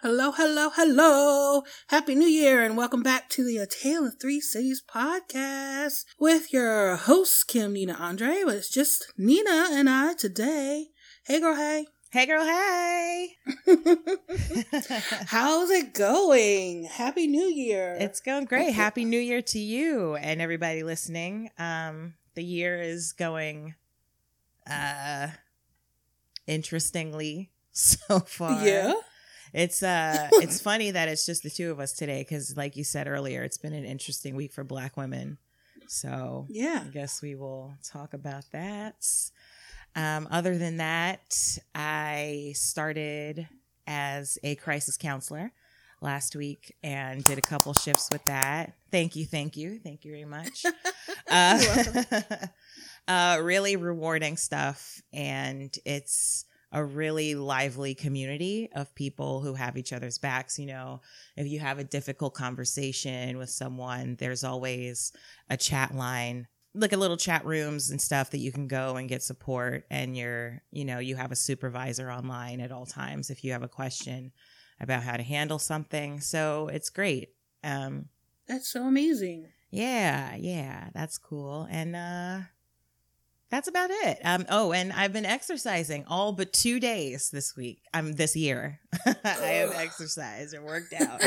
Hello, hello, hello. Happy New Year and welcome back to the A Tale of Three Cities podcast with your host, Kim Nina Andre. But it's just Nina and I today. Hey, girl, hey. Hey, girl, hey. How's it going? Happy New Year. It's going great. Happy New Year to you and everybody listening. The year is going interestingly so far. Yeah. It's funny that it's just the two of us today because, like you said earlier, it's been an interesting week for Black women. So yeah, I guess we will talk about that. Other than that, I started as a crisis counselor last week and did a couple shifts with that. Thank you very much. You're welcome. Really rewarding stuff, and it's a really lively community of people who have each other's backs. You know, if you have a difficult conversation with someone, there's always a chat line, like a little chat rooms and stuff that you can go and get support. And you have a supervisor online at all times if you have a question about how to handle something. So it's great. That's so amazing. Yeah, that's cool. And that's about it. And I've been exercising all but 2 days this week. This year. I have exercised and worked out.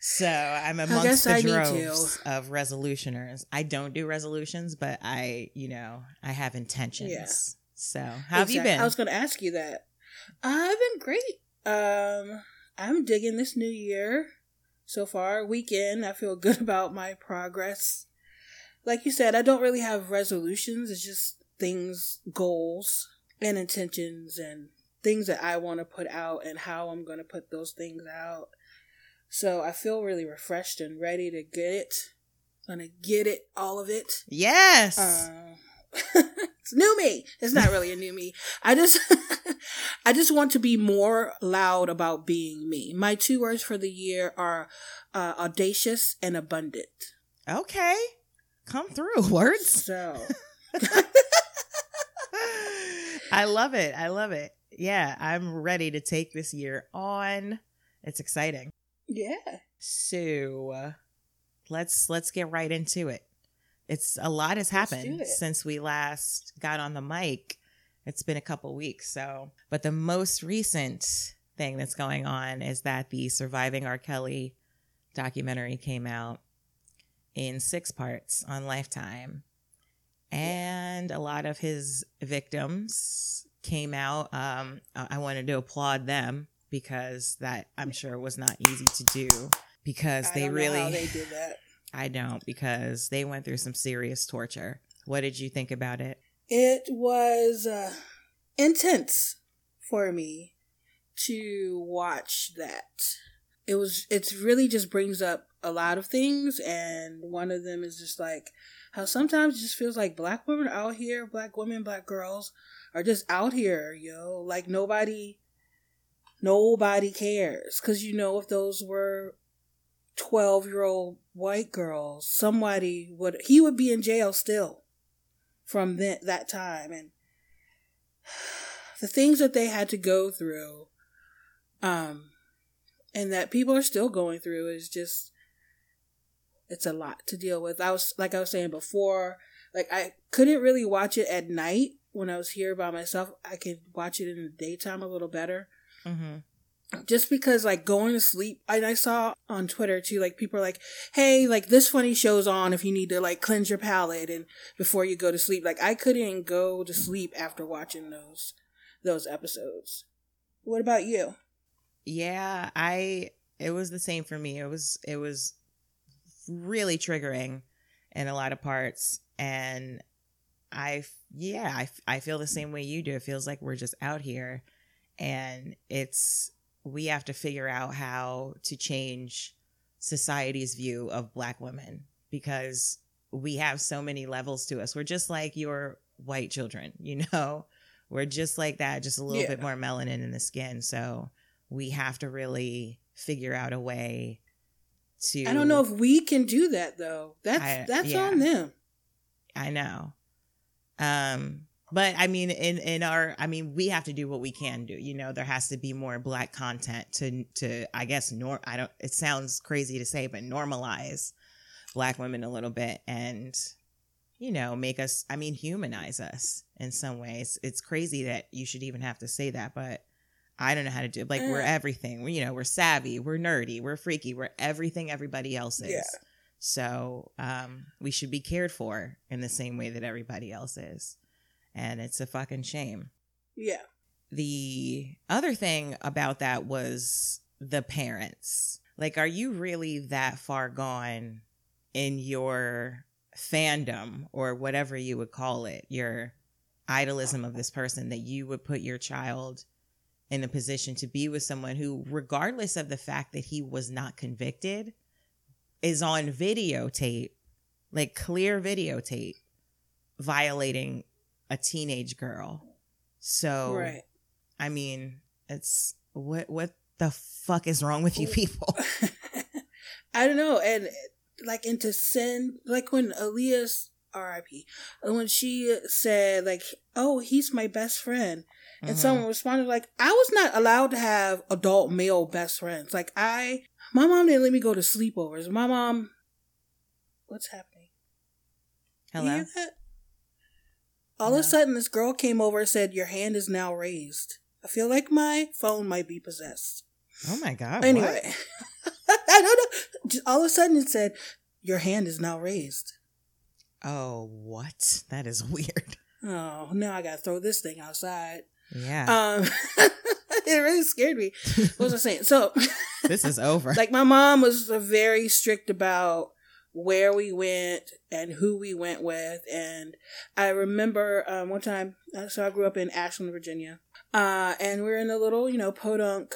So I'm amongst the droves of resolutioners. I don't do resolutions, but I have intentions. Yeah. So how have you been? I was going to ask you that. I've been great. I'm digging this new year so far. Weekend, I feel good about my progress. Like you said, I don't really have resolutions. It's just things, goals, and intentions, and things that I want to put out and how I'm going to put those things out. So I feel really refreshed and ready to get it. Going to get it, all of it. Yes. It's new me. It's not really a new me. I just want to be more loud about being me. My two words for the year are audacious and abundant. Okay. Come through words. So I love it. Yeah, I'm ready to take this year on. It's exciting. Yeah. So let's get right into it. It's a lot has happened since we last got on the mic. It's been a couple weeks. So, but the most recent thing that's going on is that the Surviving R. Kelly documentary came out in 6 parts on Lifetime. And a lot of his victims came out. I wanted to applaud them because that, I'm sure, was not easy to do because they really... I don't know how they did that. I don't, because they went through some serious torture. What did you think about it? It was intense for me to watch that. It really just brings up a lot of things, and one of them is just like how sometimes it just feels like Black women are out here, Black women, Black girls are just out here, yo. Like nobody cares, because if those were 12-year-old white girls, he would be in jail still from that time, and the things that they had to go through. And that people are still going through is just, it's a lot to deal with. I was saying before, like I couldn't really watch it at night when I was here by myself. I could watch it in the daytime a little better. Mm-hmm. Just because like going to sleep, and I saw on Twitter too, like people are like, hey, like this funny show's on if you need to like cleanse your palate and before you go to sleep. Like I couldn't go to sleep after watching those episodes. What about you? Yeah, it was the same for me. It was really triggering in a lot of parts. And I feel the same way you do. It feels like we're just out here and we have to figure out how to change society's view of Black women because we have so many levels to us. We're just like your white children, we're just like that, just a little bit more melanin in the skin. So we have to really figure out a way to... I don't know if we can do that, though. That's on them. I know. But I mean, we have to do what we can do. You know, there has to be more Black content it sounds crazy to say, but normalize Black women a little bit and, you know, make us, humanize us in some ways. It's crazy that you should even have to say that, but I don't know how to do it. Like, we're everything. You know, we're savvy, we're nerdy, we're freaky, we're everything everybody else is. Yeah. So we should be cared for in the same way that everybody else is. And it's a fucking shame. Yeah. The other thing about that was the parents. Like, are you really that far gone in your fandom or whatever you would call it, your idolism of this person, that you would put your child in a position to be with someone who, regardless of the fact that he was not convicted, is on videotape, like clear videotape, violating a teenage girl? So, right. I mean, it's what the fuck is wrong with you people? I don't know. And like, and to send, like, when Aaliyah's R.I.P., when she said, like, oh, he's my best friend. And someone responded, like, I was not allowed to have adult male best friends. Like, my mom didn't let me go to sleepovers. My mom, what's happening? Hello? You hear that? All of a sudden, this girl came over and said, your hand is now raised. I feel like my phone might be possessed. Oh, my God. Anyway. I don't know. Just all of a sudden, it said, your hand is now raised. Oh, what? That is weird. Oh, now I got to throw this thing outside. Yeah. It really scared me. What was I saying? So. This is over. Like, my mom was very strict about where we went and who we went with. And I remember one time, so I grew up in Ashland, Virginia, and we were in a little, you know, podunk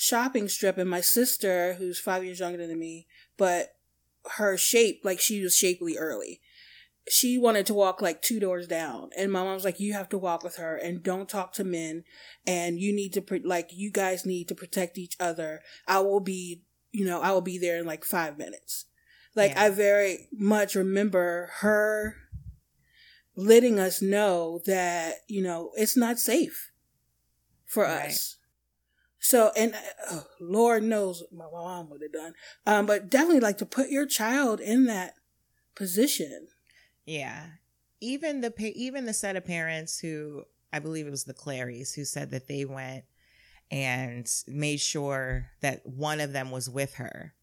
shopping strip, and my sister, who's 5 years younger than me, but her shape, like, she was shapely early, she wanted to walk like two doors down, and my mom was like, you have to walk with her and don't talk to men, and you need to you guys need to protect each other. I will be there in like 5 minutes. Like, yeah. I very much remember her letting us know that, you know, it's not safe for us. So, and Lord knows my mom would have done. But definitely, like, to put your child in that position. Yeah. Even the set of parents who, I believe it was the Clarys, who said that they went and made sure that one of them was with her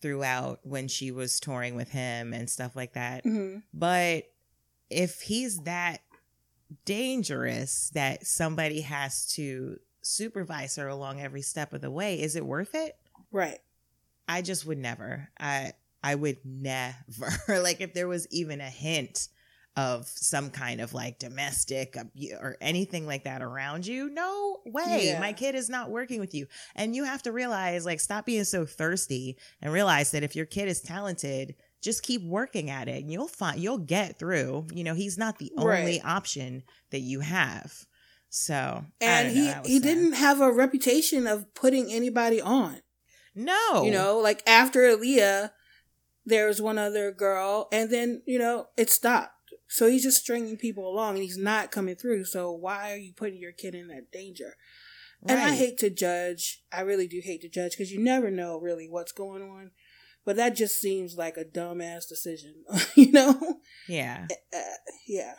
throughout when she was touring with him and stuff like that. Mm-hmm. But if he's that dangerous that somebody has to supervise her along every step of the way, is it worth it? Right. I just would never. I would never. Like, if there was even a hint of some kind of, like, domestic or anything like that around you, no way. Yeah. My kid is not working with you. And you have to realize, like, stop being so thirsty and realize that if your kid is talented, just keep working at it and you'll get through. You know, he's not the only option that you have. So, and he didn't have a reputation of putting anybody on. No. You know, like, after Aaliyah, there was one other girl, and then, you know, it stopped. So he's just stringing people along, and he's not coming through. So why are you putting your kid in that danger? Right. And I hate to judge. I really do hate to judge, because you never know really what's going on. But that just seems like a dumbass decision, you know? Yeah. Yeah.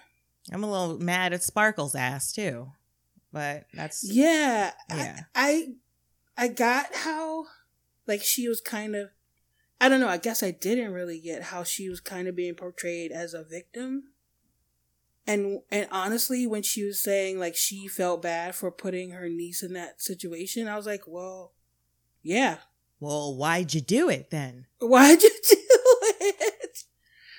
I'm a little mad at Sparkle's ass, too. But that's... Yeah. Yeah. I got how, like, she was kind of... I don't know. I guess I didn't really get how she was kind of being portrayed as a victim. And honestly, when she was saying, like, she felt bad for putting her niece in that situation, I was like, well, yeah. Well, why'd you do it then? Why'd you do it?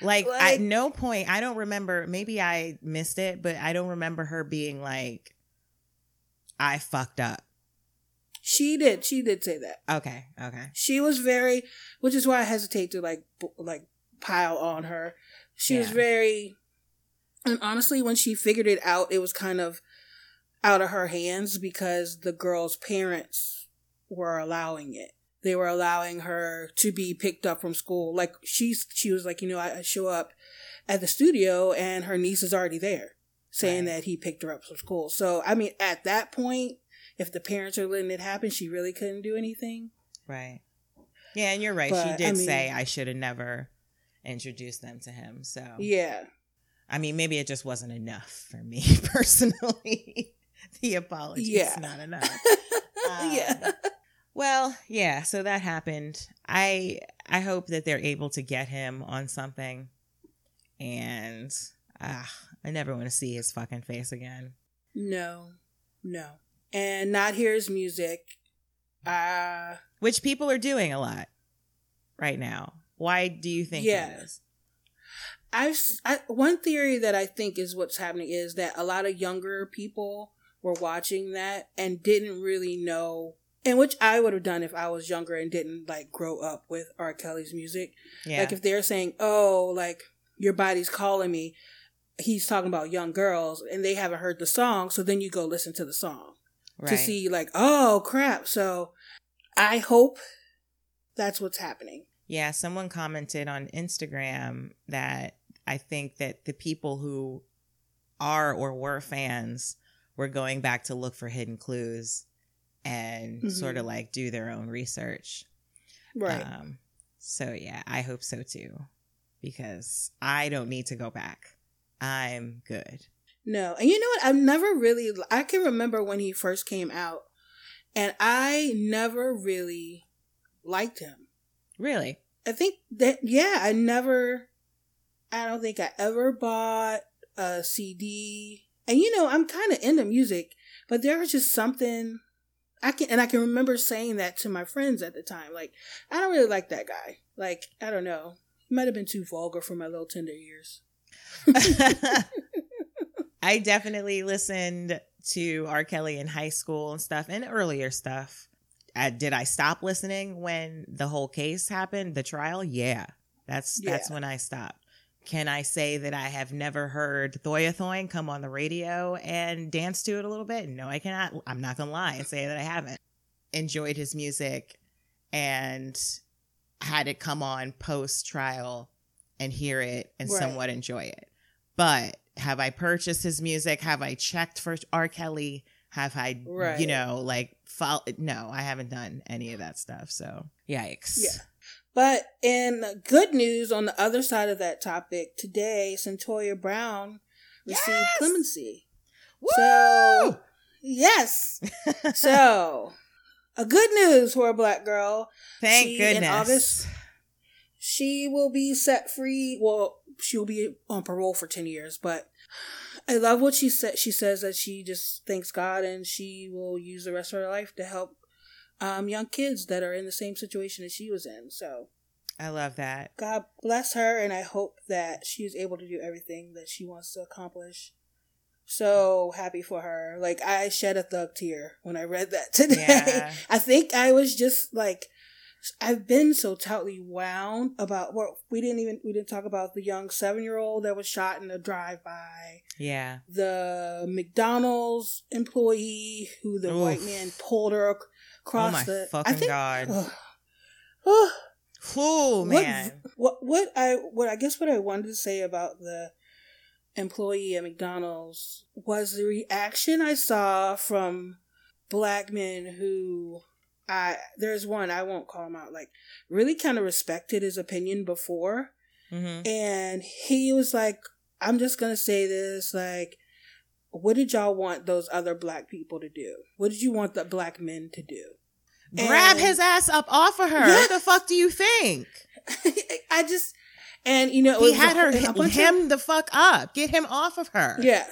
Like, at no point, I don't remember, maybe I missed it, but I don't remember her being like, I fucked up. She did say that. Okay. She was very, which is why I hesitate to like pile on her. She was very, and honestly, when she figured it out, it was kind of out of her hands because the girl's parents were allowing it. They were allowing her to be picked up from school. Like, she was like, you know, I show up at the studio and her niece is already there. saying that he picked her up from school. So, I mean, at that point, if the parents are letting it happen, she really couldn't do anything. Right. Yeah, and you're right. But, she did say, I should have never introduced them to him. So, yeah. I mean, maybe it just wasn't enough for me personally. The apology is not enough. Yeah. Well, yeah, so that happened. I hope that they're able to get him on something. And I never want to see his fucking face again. No. And not hear his music. Which people are doing a lot right now. Why do you think that is? One theory that I think is what's happening is that a lot of younger people were watching that and didn't really know, and which I would have done if I was younger and didn't like grow up with R. Kelly's music. Yeah. Like if they're saying, oh, like your body's calling me, he's talking about young girls and they haven't heard the song. So then you go listen to the song to see like, oh crap. So I hope that's what's happening. Yeah. Someone commented on Instagram that I think that the people who are or were fans were going back to look for hidden clues and sort of like do their own research. Right. So yeah, I hope so too, because I don't need to go back. I'm good. No. And you know what? I can remember when he first came out and I never really liked him. Really? I think that, I don't think I ever bought a CD. And, you know, I'm kind of into music, but there was just something I can remember saying that to my friends at the time. Like, I don't really like that guy. Like, I don't know. He might have been too vulgar for my little tender years. I definitely listened to R. Kelly in high school and stuff and earlier stuff. Did I stop listening when the whole case happened, the trial? Yeah. That's when I stopped. Can I say that I have never heard Thoya Thoin come on the radio and dance to it a little bit? No, I cannot. I'm not going to lie and say that I haven't. Enjoyed his music and had it come on post-trial and hear it and somewhat enjoy it. But have I purchased his music? Have I checked for R. Kelly? Have I, you know, like, no, I haven't done any of that stuff. So, yikes. Yeah. But in good news, on the other side of that topic, today, Cyntoia Brown received clemency. Woo! So, yes. So, a good news for a black girl. Thank goodness. In August, she will be set free. Well, she'll be on parole for 10 years, but I love what she said. She says that she just thanks God and she will use the rest of her life to help young kids that are in the same situation as she was in. So I love that. God bless her. And I hope that she is able to do everything that she wants to accomplish. So happy for her. Like I shed a thug tear when I read that today. Yeah. I think I was just like, I've been so tightly wound about we didn't talk about the young 7-year-old that was shot in a drive-by. Yeah. The McDonald's employee who the white man pulled her across the. Oh my fucking God. Oh man. What I wanted to say about the employee at McDonald's was the reaction I saw from black men who. There's one, I won't call him out, like really kind of respected his opinion before. Mm-hmm. And he was like, I'm just going to say this. Like, what did y'all want those other black people to do? What did you want the black men to do? Grab his ass up off of her. Yeah. What the fuck do you think? He had her, him the fuck up. Get him off of her. Yeah.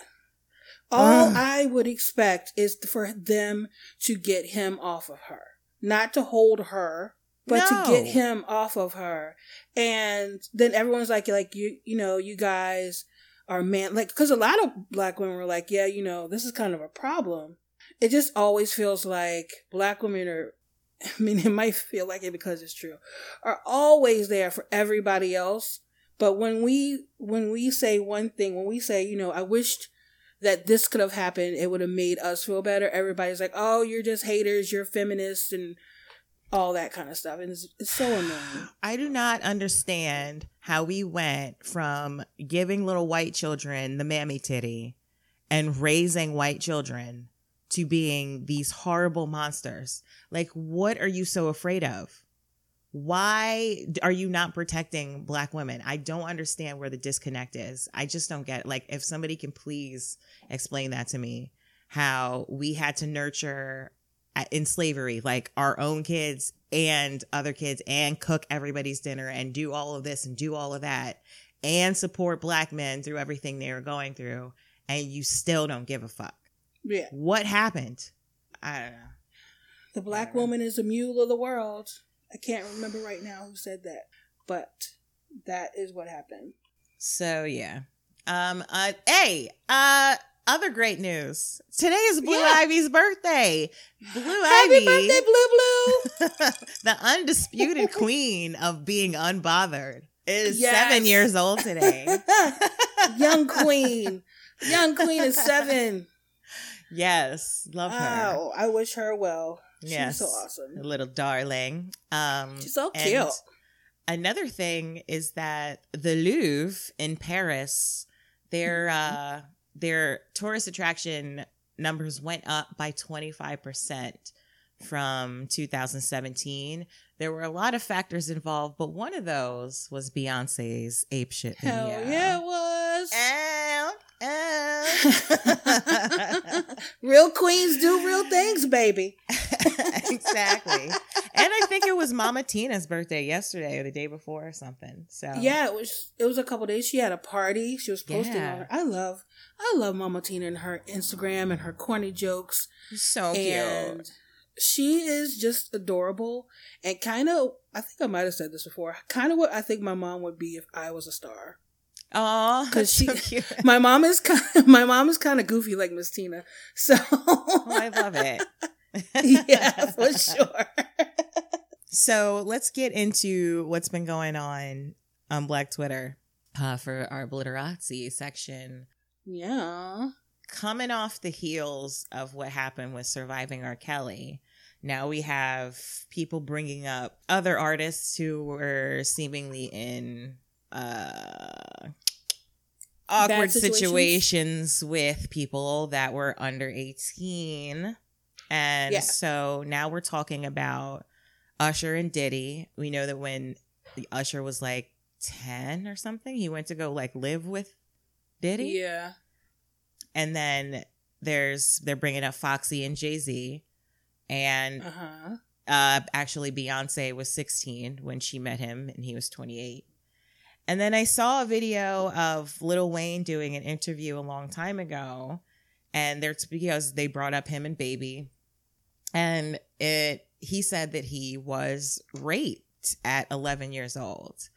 All I would expect is for them to get him off of her. Not to hold her, but to get him off of her. And then everyone's like you know, you guys are like, because a lot of black women were like, yeah, you know, this is kind of a problem. It just always feels like black women are, I mean, it might feel like it because it's true, are always there for everybody else. But when we say one thing, when we say, you know, I wished that this could have happened, it would have made us feel better. Everybody's like, oh, you're just haters, you're feminists, and all that kind of stuff. And it's so annoying. I do not understand how we went from giving little white children the mammy titty and raising white children to being these horrible monsters. Like, what are you so afraid of? Why are you not protecting Black women? I don't understand where the disconnect is. I just don't get it. Like, if somebody can please explain that to me, how we had to nurture in slavery, like our own kids and other kids, and cook everybody's dinner and do all of this and do all of that and support Black men through everything they were going through. And you still don't give a fuck. Yeah. What happened? I don't know. The Black woman is the mule of the world. I can't remember right now who said that, but that is what happened. So, yeah. Other great news. Today is Blue Ivy's birthday. Blue Ivy. Happy birthday, Blue Blue. The undisputed queen of being unbothered is 7 years old today. Young queen. Young queen is 7. Yes. Love her. Oh, I wish her well. Yes. She's so awesome. A little darling. She's so cute. Another thing is that the Louvre in Paris, their tourist attraction numbers went up by 25% from 2017. There were a lot of factors involved, but one of those was Beyonce's apeshit video. Hell yeah, it was. Real queens do real things, baby. Exactly. And I think it was Mama Tina's birthday yesterday or the day before or something. So yeah, it was a couple days. She had a party. She was posting on her. I love Mama Tina and her Instagram and her corny jokes. So and cute. She is just adorable and kind of, I think I might have said this before, kind of what I think my mom would be if I was a star. Oh, because my mom is kind of goofy like Miss Tina. So I love it. Yeah, for sure. So let's get into what's been going on Black Twitter for our Blitterazzi section. Yeah. Coming off the heels of what happened with Surviving R. Kelly, now we have people bringing up other artists who were seemingly in awkward situations with people that were under 18. And so now we're talking about Usher and Diddy. We know that when Usher was like 10 or something, he went to go like live with Diddy. Yeah. And then they're bringing up Foxy and Jay-Z. And actually Beyonce was 16 when she met him and he was 28. And then I saw a video of Lil Wayne doing an interview a long time ago, and they brought up him and Baby, and he said that he was raped at 11 years old.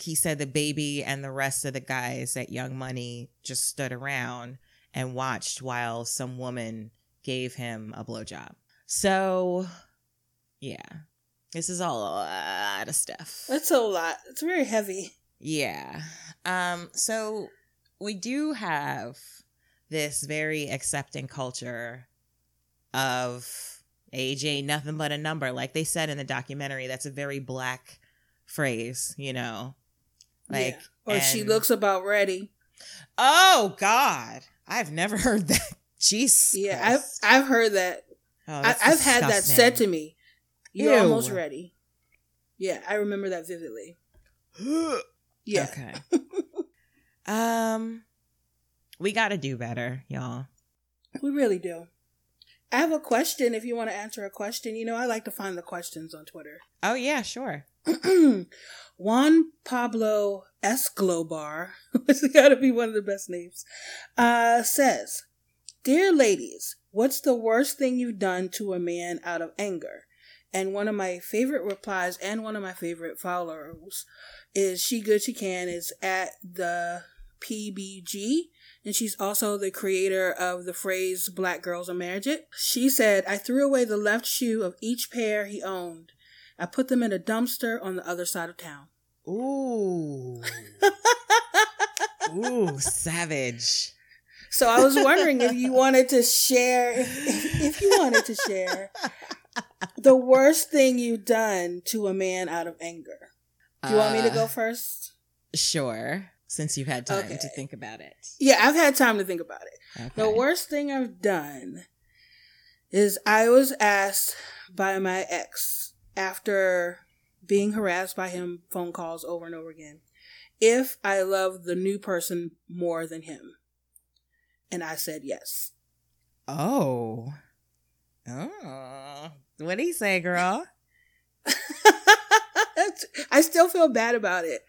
He said that Baby and the rest of the guys at Young Money just stood around and watched while some woman gave him a blowjob. So, yeah, this is all a lot of stuff. That's a lot. It's very heavy. Yeah. So we do have this very accepting culture of age ain't nothing but a number. Like they said in the documentary, that's a very Black phrase, you know? Like, yeah. Or she looks about ready. Oh, God. I've never heard that. Jesus. Yeah, Christ. I've heard that. Oh, I've had that said to me. You're almost ready. Yeah, I remember that vividly. Yeah. Okay. We gotta do better, y'all. We really do. I have a question if you want to answer a question. You know, I like to find the questions on Twitter. Oh, yeah, sure. Juan Pablo Escobar, which has got to be one of the best names, says, "Dear ladies, what's the worst thing you've done to a man out of anger?" And one of my favorite replies and one of my favorite followers is She Good She Can is at the PBG. And she's also the creator of the phrase Black Girls Are Magic. She said, "I threw away the left shoe of each pair he owned. I put them in a dumpster on the other side of town." Ooh. Ooh, savage. So I was wondering if you wanted to share, if you wanted to share the worst thing you've done to a man out of anger. Do you want me to go first? Sure. since you've had time to think about it. Yeah, I've had time to think about it. Okay. The worst thing I've done is I was asked by my ex after being harassed by him phone calls over and over again if I love the new person more than him. And I said yes. Oh. Oh. What'd he say, girl? I still feel bad about it.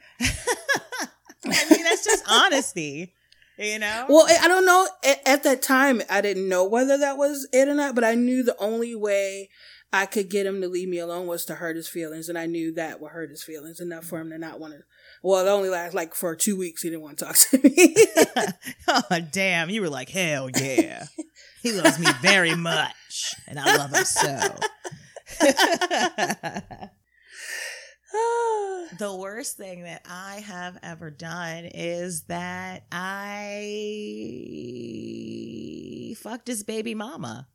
I mean, that's just honesty, you know? Well, I don't know. At that time, I didn't know whether that was it or not, but I knew the only way I could get him to leave me alone was to hurt his feelings, and I knew that would hurt his feelings enough for him to not want to. Well, it only lasted like for 2 weeks. He didn't want to talk to me. Oh, damn. You were like, hell yeah. He loves me very much, and I love him so. The worst thing that I have ever done is that I fucked his baby mama.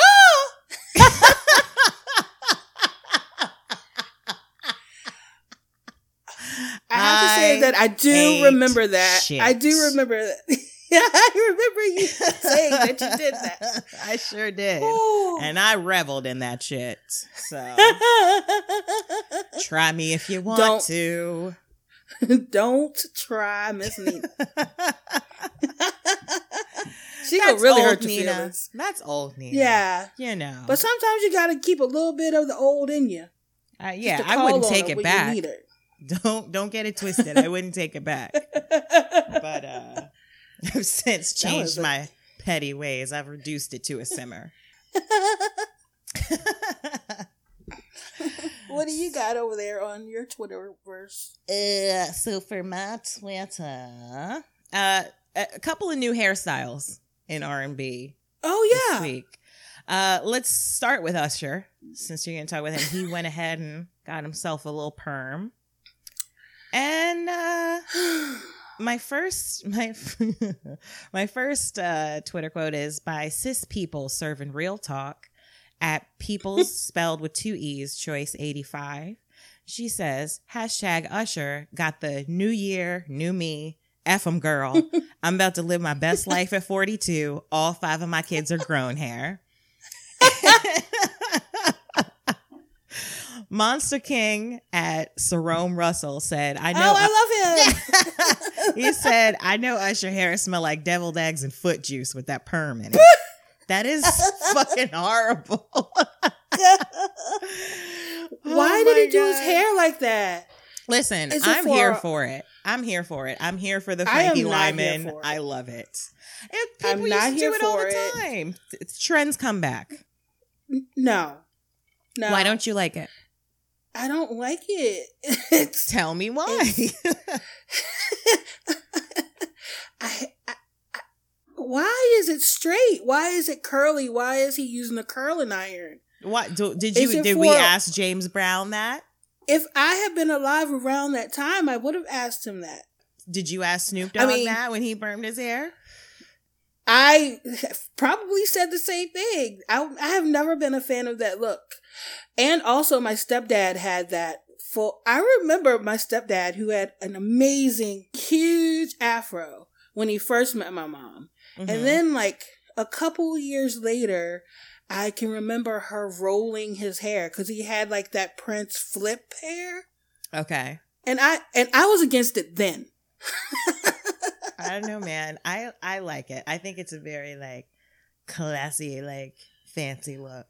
Oh! I have to say that I do remember that. Shit. I do remember that. Yeah, I remember you saying that you did that. I sure did. Ooh. And I reveled in that shit. So try me if you want to. Don't try Miss Nina. She could really hurt your feelings. That's old Nina. Yeah. You know. But sometimes you got to keep a little bit of the old in you. Yeah, I wouldn't take it back. Don't get it twisted. I wouldn't take it back. But I've since changed my petty ways. I've reduced it to a simmer. What do you got over there on your Twitterverse? So for my Twitter, a couple of new hairstyles in R&B. Oh yeah. This week. Let's start with Usher, since you're going to talk with him. He went ahead and got himself a little perm. And my first Twitter quote is by Cis People Serving Real Talk at People's spelled with two E's, choice 85. She says, # Usher got the new year, new me. F 'em, girl. I'm about to live my best life at 42. All 5 of my kids are grown hair. Monster King at Sarome Russell said, I know. Oh, I love him. He said, I know Usher hair smell like deviled eggs and foot juice with that perm in it. That is fucking horrible. Why did he do his hair like that? Listen, here for it. I'm here for it. I'm here for the Frankie Lyman. I love it. And people used to do it all the time. Trends come back. No. Why don't you like it? I don't like it. Tell me why. Why is it straight? Why is it curly? Why is he using a curling iron? Did we ask James Brown that? If I had been alive around that time, I would have asked him that. Did you ask Snoop Dogg that when he permed his hair? I probably said the same thing. I have never been a fan of that look. And also my stepdad had that full. I remember my stepdad who had an amazing, huge afro when he first met my mom. Mm-hmm. And then like a couple years later, I can remember her rolling his hair because he had like that Prince flip hair. Okay. And I was against it then. I don't know, man. I like it. I think it's a very like classy, like fancy look.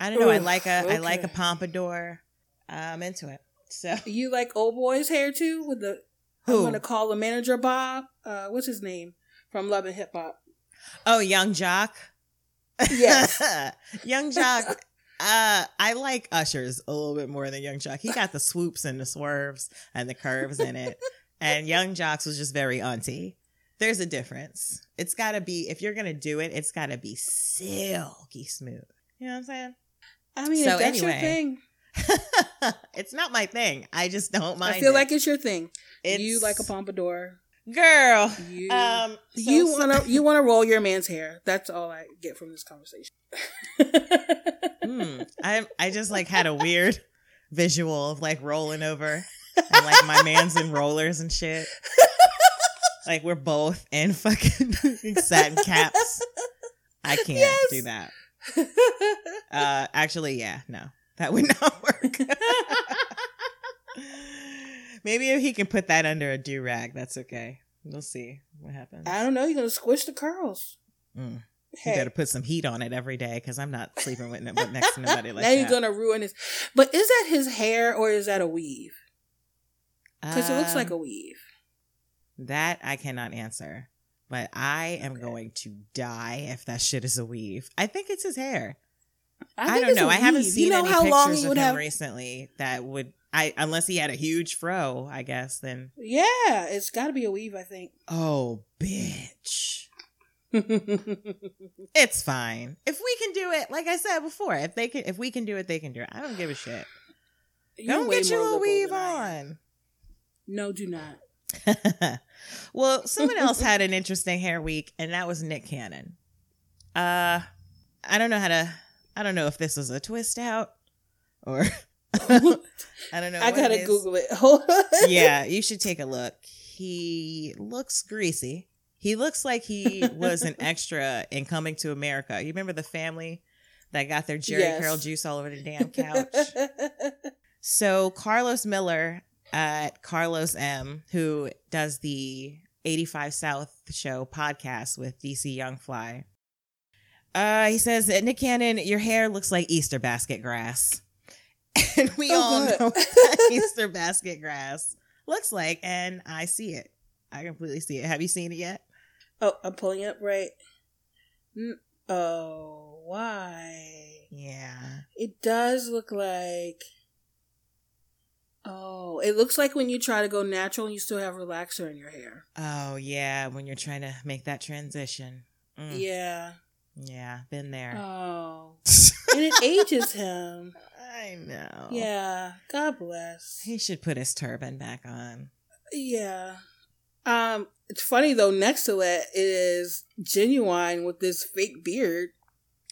I don't know. I like a pompadour. I'm into it. So you like old boy's hair too? With the I'm gonna call the manager Bob. What's his name from Love and Hip Hop? Oh, Young Jock. Yes, Young Jock. I like Usher's a little bit more than Young Jock. He got the swoops and the swerves and the curves in it. And Young Jock was just very auntie. There's a difference. It's got to be, if you're going to do it, it's got to be silky smooth. You know what I'm saying? I mean, so that's your thing. It's not my thing. I just don't mind it. I feel like it's your thing. You like a pompadour. Girl. You want to roll your man's hair. That's all I get from this conversation. I just like had a weird visual of like rolling over. And like my man's in rollers and shit. Like we're both in fucking satin caps. I can't do that. Actually, yeah, no. That would not work. Maybe if he can put that under a do-rag, that's okay. We'll see what happens. I don't know. You're going to squish the curls. Mm. Hey. You got to put some heat on it every day because I'm not sleeping with next to nobody like that. Now you're going to ruin his... But is that his hair or is that a weave? Because it looks like a weave. That I cannot answer. But I am going to die if that shit is a weave. I think it's his hair. I don't know. I haven't seen any pictures of him recently that would... unless he had a huge fro, I guess, then... Yeah, it's got to be a weave, I think. Oh, bitch. It's fine. If we can do it, like I said before, if we can do it, they can do it. I don't give a shit. Don't get you a weave on. No, do not. Well, someone else had an interesting hair week, and that was Nick Cannon. I don't know if this was a twist out or... I don't know. I gotta Google it. Hold on. Yeah, you should take a look. He looks greasy. He looks like he was an extra in Coming to America. You remember the family that got their Jerry Curl juice all over the damn couch? So Carlos Miller at Carlos M, who does the 85 South show podcast with DC Youngfly, he says that Nick Cannon, your hair looks like Easter basket grass. And we all know what Easter basket grass looks like, and I see it. I completely see it. Have you seen it yet? Oh, I'm pulling up right. Oh, why? Yeah. It does look like... Oh, it looks like when you try to go natural and you still have relaxer in your hair. Oh, yeah, when you're trying to make that transition. Mm. Yeah. Yeah, been there. Oh. And it ages him. I know. Yeah. God bless. He should put his turban back on. Yeah. It's funny though, next to it is Genuine with this fake beard.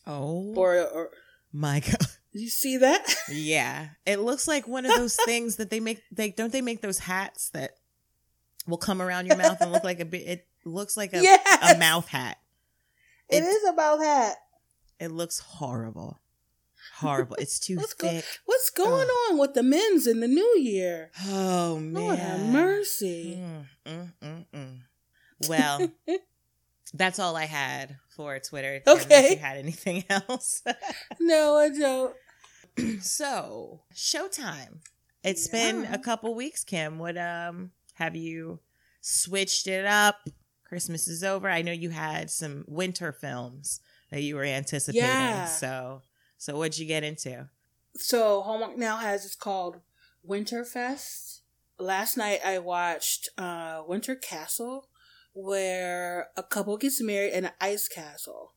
Oh. Or my God. You see that? Yeah. It looks like one of those things that they make. They make those hats that will come around your mouth and look like it looks like a mouth hat. It is a mouth hat. It looks horrible. Horrible. It's too thick. What's going on with the men's in the new year? Oh, man. Lord have mercy. Well, that's all I had for Twitter. Okay. If you had anything else. No, I don't. So, Showtime. It's been a couple weeks, Kim. What have you switched it up? Christmas is over. I know you had some winter films that you were anticipating. Yeah. So what'd you get into? So Hallmark now has, it's called Winterfest. Last night I watched Winter Castle, where a couple gets married in an ice castle.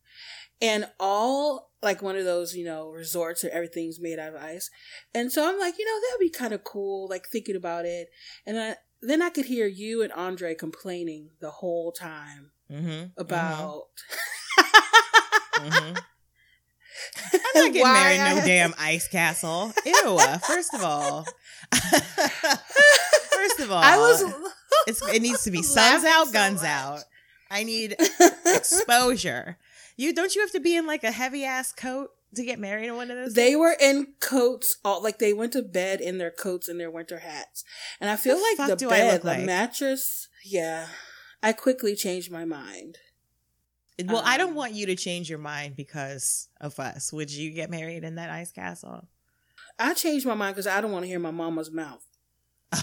And all, like one of those, resorts where everything's made out of ice. And so I'm like, that'd be kind of cool, like thinking about it. And then I could hear you and Andre complaining the whole time about... Mm-hmm. I'm not getting married in no damn ice castle. Ew. First of all, it needs to be suns out, guns out. I need exposure. Don't you have to be in like a heavy ass coat to get married in one of those? They were in coats, all like they went to bed in their coats and their winter hats. And I feel like the bed, the mattress. Yeah, I quickly changed my mind. Well, I don't want you to change your mind because of us. Would you get married in that ice castle? I changed my mind because I don't want to hear my mama's mouth.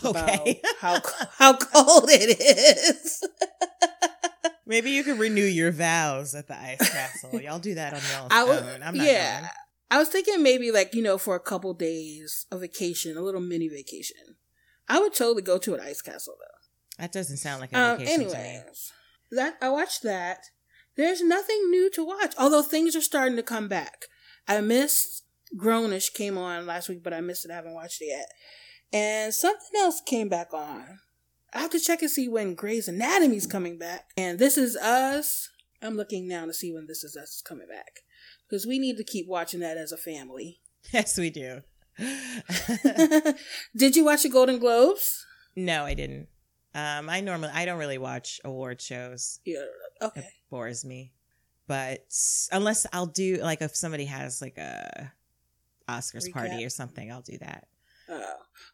Okay. About how cold it is. Maybe you can renew your vows at the ice castle. Y'all do that on y'all's own. I'm not going. I was thinking maybe like, for a couple days of vacation, a little mini vacation. I would totally go to an ice castle though. That doesn't sound like a vacation to me. I watched that. There's nothing new to watch, although things are starting to come back. I missed Grown-ish came on last week, but I missed it. I haven't watched it yet. And something else came back on. I have to check and see when Grey's Anatomy is coming back. And This Is Us. I'm looking now to see when This Is Us is coming back. Because we need to keep watching that as a family. Yes, we do. Did you watch the Golden Globes? No, I didn't. I don't really watch award shows. Yeah, okay. It bores me. But unless I'll do, like, if somebody has like a Oscars recap party or something, I'll do that.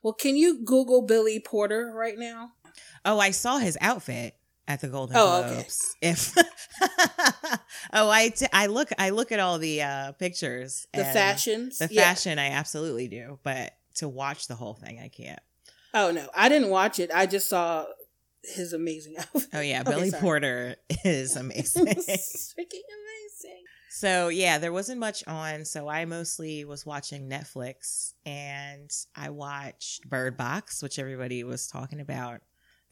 Well, can you Google Billy Porter right now? Oh, I saw his outfit at the Golden Globes. Okay. I look at all the pictures, the fashions, I absolutely do. But to watch the whole thing, I can't. Oh no, I didn't watch it. I just saw his amazing outfit. Oh yeah, okay, Billy Porter is amazing. Freaking amazing. So yeah, there wasn't much on. So I mostly was watching Netflix, and I watched Bird Box, which everybody was talking about.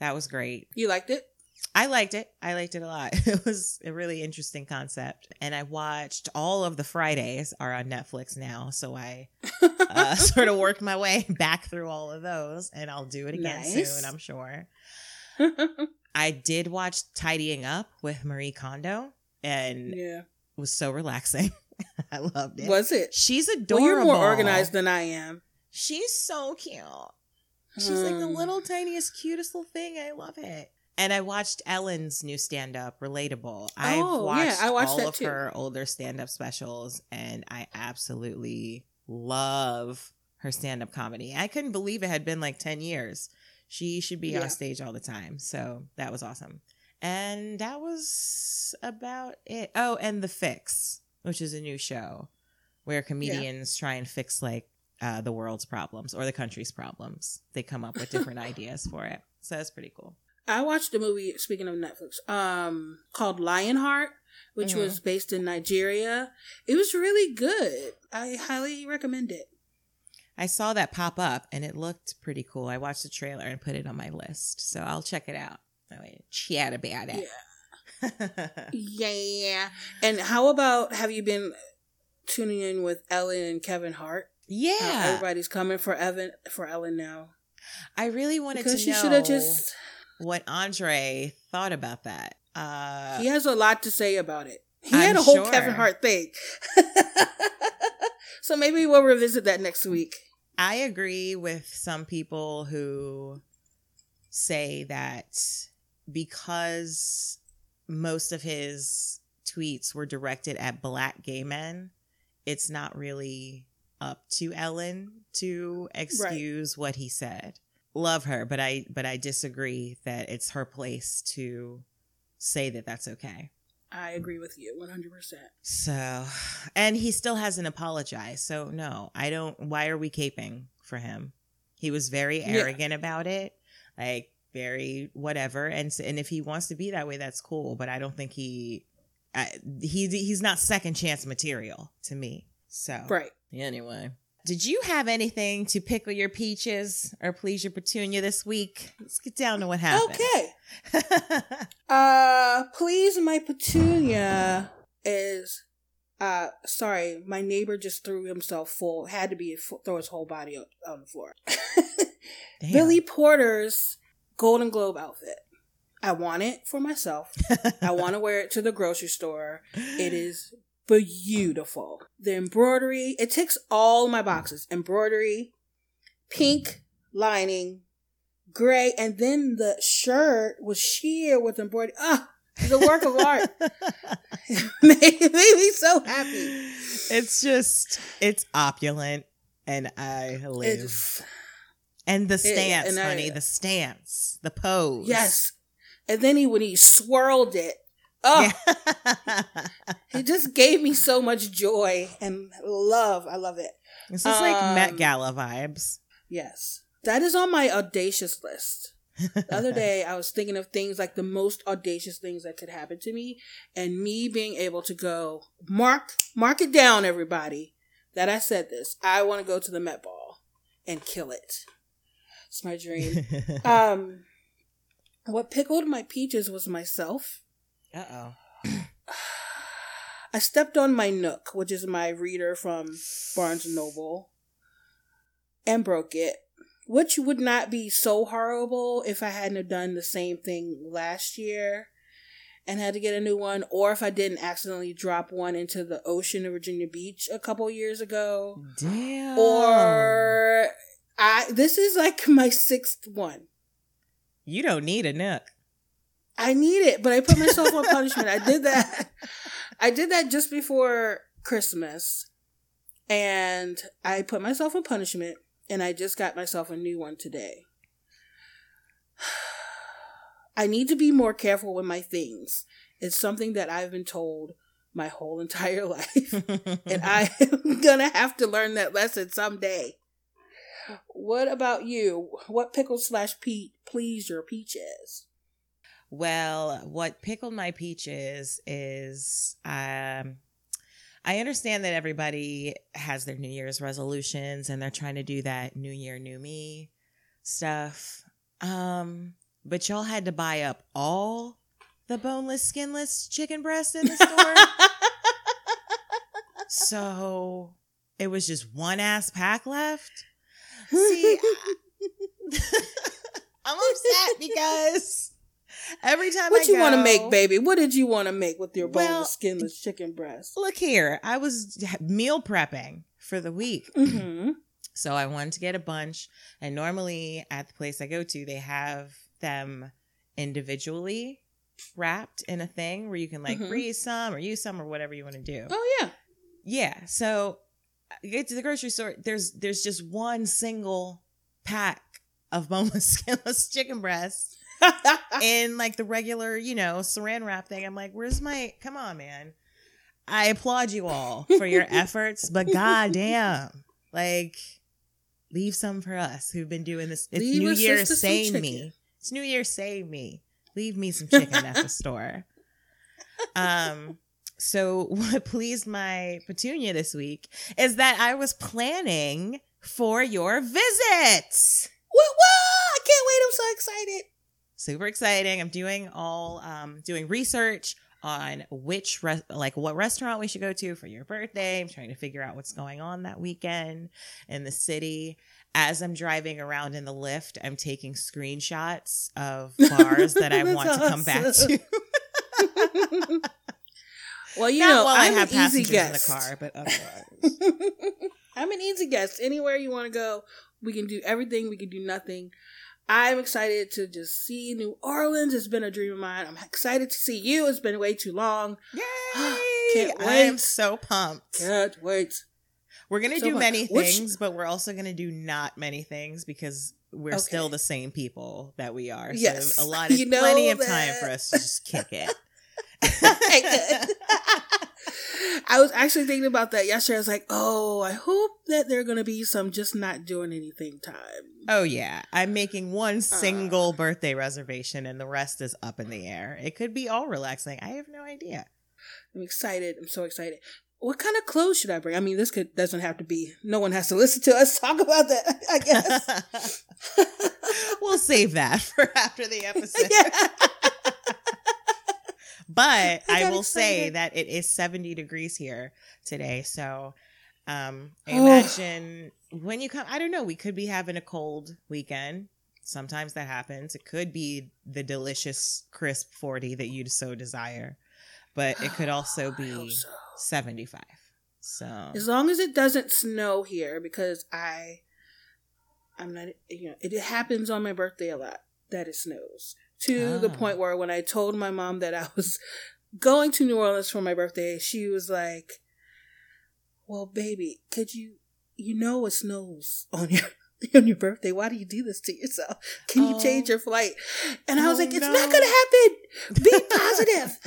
That was great. You liked it? I liked it. I liked it a lot. It was a really interesting concept. And I watched all of the Fridays are on Netflix now. So I sort of worked my way back through all of those. And I'll do it again soon, I'm sure. I did watch Tidying Up with Marie Kondo. And it was so relaxing. I loved it. Was it? She's adorable. Well, you're more organized than I am. She's so cute. She's like the little tiniest, cutest little thing. I love it. And I watched Ellen's new stand-up, Relatable. I watched all of her older stand-up specials, and I absolutely love her stand-up comedy. I couldn't believe it had been like 10 years. She should be on stage all the time. So that was awesome. And that was about it. Oh, and The Fix, which is a new show where comedians try and fix like the world's problems or the country's problems. They come up with different ideas for it. So that's pretty cool. I watched a movie, speaking of Netflix, called Lionheart, which was based in Nigeria. It was really good. I highly recommend it. I saw that pop up, and it looked pretty cool. I watched the trailer and put it on my list, so I'll check it out. I mean, chat about it. Yeah. Yeah. And how about, have you been tuning in with Ellen and Kevin Hart? Yeah. Everybody's coming for Ellen now. I really wanted to know. Because she should have just... what Andre thought about that. He has a lot to say about it. He had a whole Kevin Hart thing. So maybe we'll revisit that next week. I agree with some people who say that because most of his tweets were directed at black gay men, it's not really up to Ellen to excuse what he said. Love her, but I disagree that it's her place to say that that's okay. I agree with you 100%. So, and he still hasn't apologized. So no, I don't. Why are we caping for him? He was very arrogant about it, like very whatever. And if he wants to be that way, that's cool. But I don't think he's not second chance material to me. So anyway. Did you have anything to pickle your peaches or please your petunia this week? Let's get down to what happened. Okay. Please my petunia is, sorry, my neighbor just threw himself full. Had to be throw his whole body on the floor. Billy Porter's Golden Globe outfit. I want it for myself. I want to wear it to the grocery store. It is beautiful. The embroidery, it ticks all my boxes. Embroidery, pink lining, gray, and then the shirt was sheer with embroidery. It's a work of art. It made me so happy. It's just, it's opulent, and I live. And the stance, the stance, the pose. Yes. And then when he swirled it, it just gave me so much joy and love. I love it. This is like Met Gala vibes. Yes. That is on my audacious list. The other day, I was thinking of things like the most audacious things that could happen to me. And me being able to go, mark it down, everybody, that I said this. I want to go to the Met Ball and kill it. It's my dream. What pickled my peaches was myself. Uh-oh. I stepped on my Nook, which is my reader from Barnes & Noble, and broke it, which would not be so horrible if I hadn't have done the same thing last year and had to get a new one, or if I didn't accidentally drop one into the ocean in Virginia Beach a couple years ago. Damn. Or This is like my sixth one. You don't need a Nook. I need it, but I put myself on punishment. I did that just before Christmas, and I put myself on punishment, and I just got myself a new one today. I need to be more careful with my things. It's something that I've been told my whole entire life, and I am going to have to learn that lesson someday. What about you? What pickled slash please your peaches? Well, what pickled my peaches is, I understand that everybody has their New Year's resolutions and they're trying to do that New Year, New Me stuff. But y'all had to buy up all the boneless, skinless chicken breast in the store. So it was just one ass pack left. See, I'm upset because every time what I go... What you want to make, baby? What did you want to make with your boneless, skinless chicken breast? Look here. I was meal prepping for the week. Mm-hmm. So I wanted to get a bunch. And normally at the place I go to, they have them individually wrapped in a thing where you can like breathe some or use some or whatever you want to do. Oh, yeah. Yeah. So... You get to the grocery store, there's just one single pack of boneless, skinless chicken breasts in like the regular, you know, saran wrap thing. I'm like, where's my... Come on, man. I applaud you all for your efforts, but goddamn, like, leave some for us who've been doing this. It's New Year, save me. It's New Year, save me. Leave me some chicken at the store. So what pleased my petunia this week is that I was planning for your visits. What? I can't wait. I'm so excited. Super exciting. I'm doing all doing research on which what restaurant we should go to for your birthday. I'm trying to figure out what's going on that weekend in the city. As I'm driving around in the Lyft, I'm taking screenshots of bars that I want to come back to. Well, you know, I have passengers in the car, but otherwise. I'm an easy guest. Anywhere you want to go, we can do everything. We can do nothing. I'm excited to just see New Orleans. It's been a dream of mine. I'm excited to see you. It's been way too long. Yay! Can't wait. I am so pumped. Can't wait. We're going to do many things, but we're also going to do not many things because we're still the same people that we are. Yes. So plenty of time for us to just kick it. I was actually thinking about that yesterday. I was like, oh, I hope that there are going to be some just not doing anything time. Oh, yeah. I'm making one single birthday reservation and the rest is up in the air. It could be all relaxing. I have no idea. I'm excited. I'm so excited. What kind of clothes should I bring? I mean, this doesn't have to be... No one has to listen to us talk about that, I guess. We'll save that for after the episode. Yeah. But I will say that it is 70 degrees here today. So imagine when you come, I don't know, we could be having a cold weekend. Sometimes that happens. It could be the delicious crisp 40 that you'd so desire, but it could also be 75. So as long as it doesn't snow here, because I'm not, you know, it happens on my birthday a lot that it snows. To the point where when I told my mom that I was going to New Orleans for my birthday, she was like, well, baby, could you know it snows on your birthday. Why do you do this to yourself? Can you change your flight? And I was like, it's not going to happen. Be positive.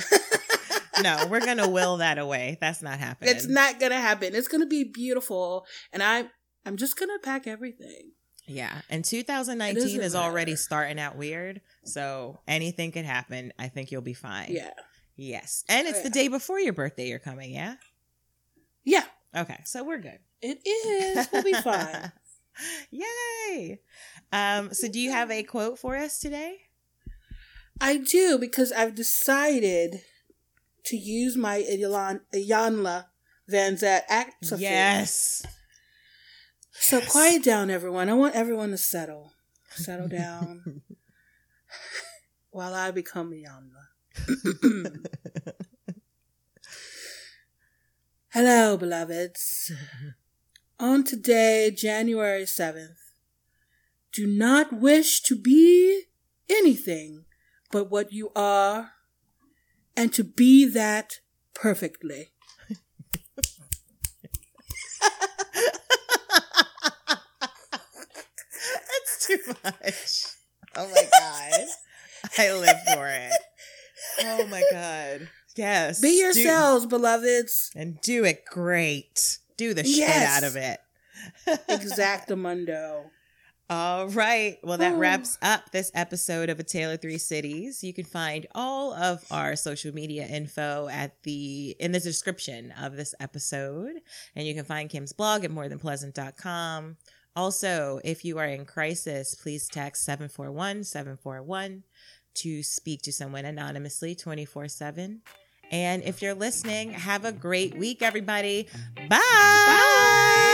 No, we're going to will that away. That's not happening. It's not going to happen. It's going to be beautiful. And I'm just going to pack everything. Yeah, and 2019 is already starting out weird, so anything could happen. I think you'll be fine. Yeah. Yes, and it's the day before your birthday you're coming, yeah? Yeah. Okay, so we're good. It is. We'll be fine. Yay! So do you have a quote for us today? I do, because I've decided to use my Iyanla Van Zandt act. Yes. So quiet down, everyone. I want everyone to settle down while I become Iyanla. Hello, beloveds. On today, January 7th, do not wish to be anything but what you are, and to be that perfectly. That's too much. Oh my God. I live for it. Oh my God. Yes. Be yourselves, beloveds. And do it great. Do the shit out of it. Exactamundo. All right. Well, that wraps up this episode of A Tale of Three Cities. You can find all of our social media info in the description of this episode. And you can find Kim's blog at morethanpleasant.com. Also, if you are in crisis, please text 741-741 to speak to someone anonymously 24/7. And if you're listening, have a great week, everybody. Bye. Bye.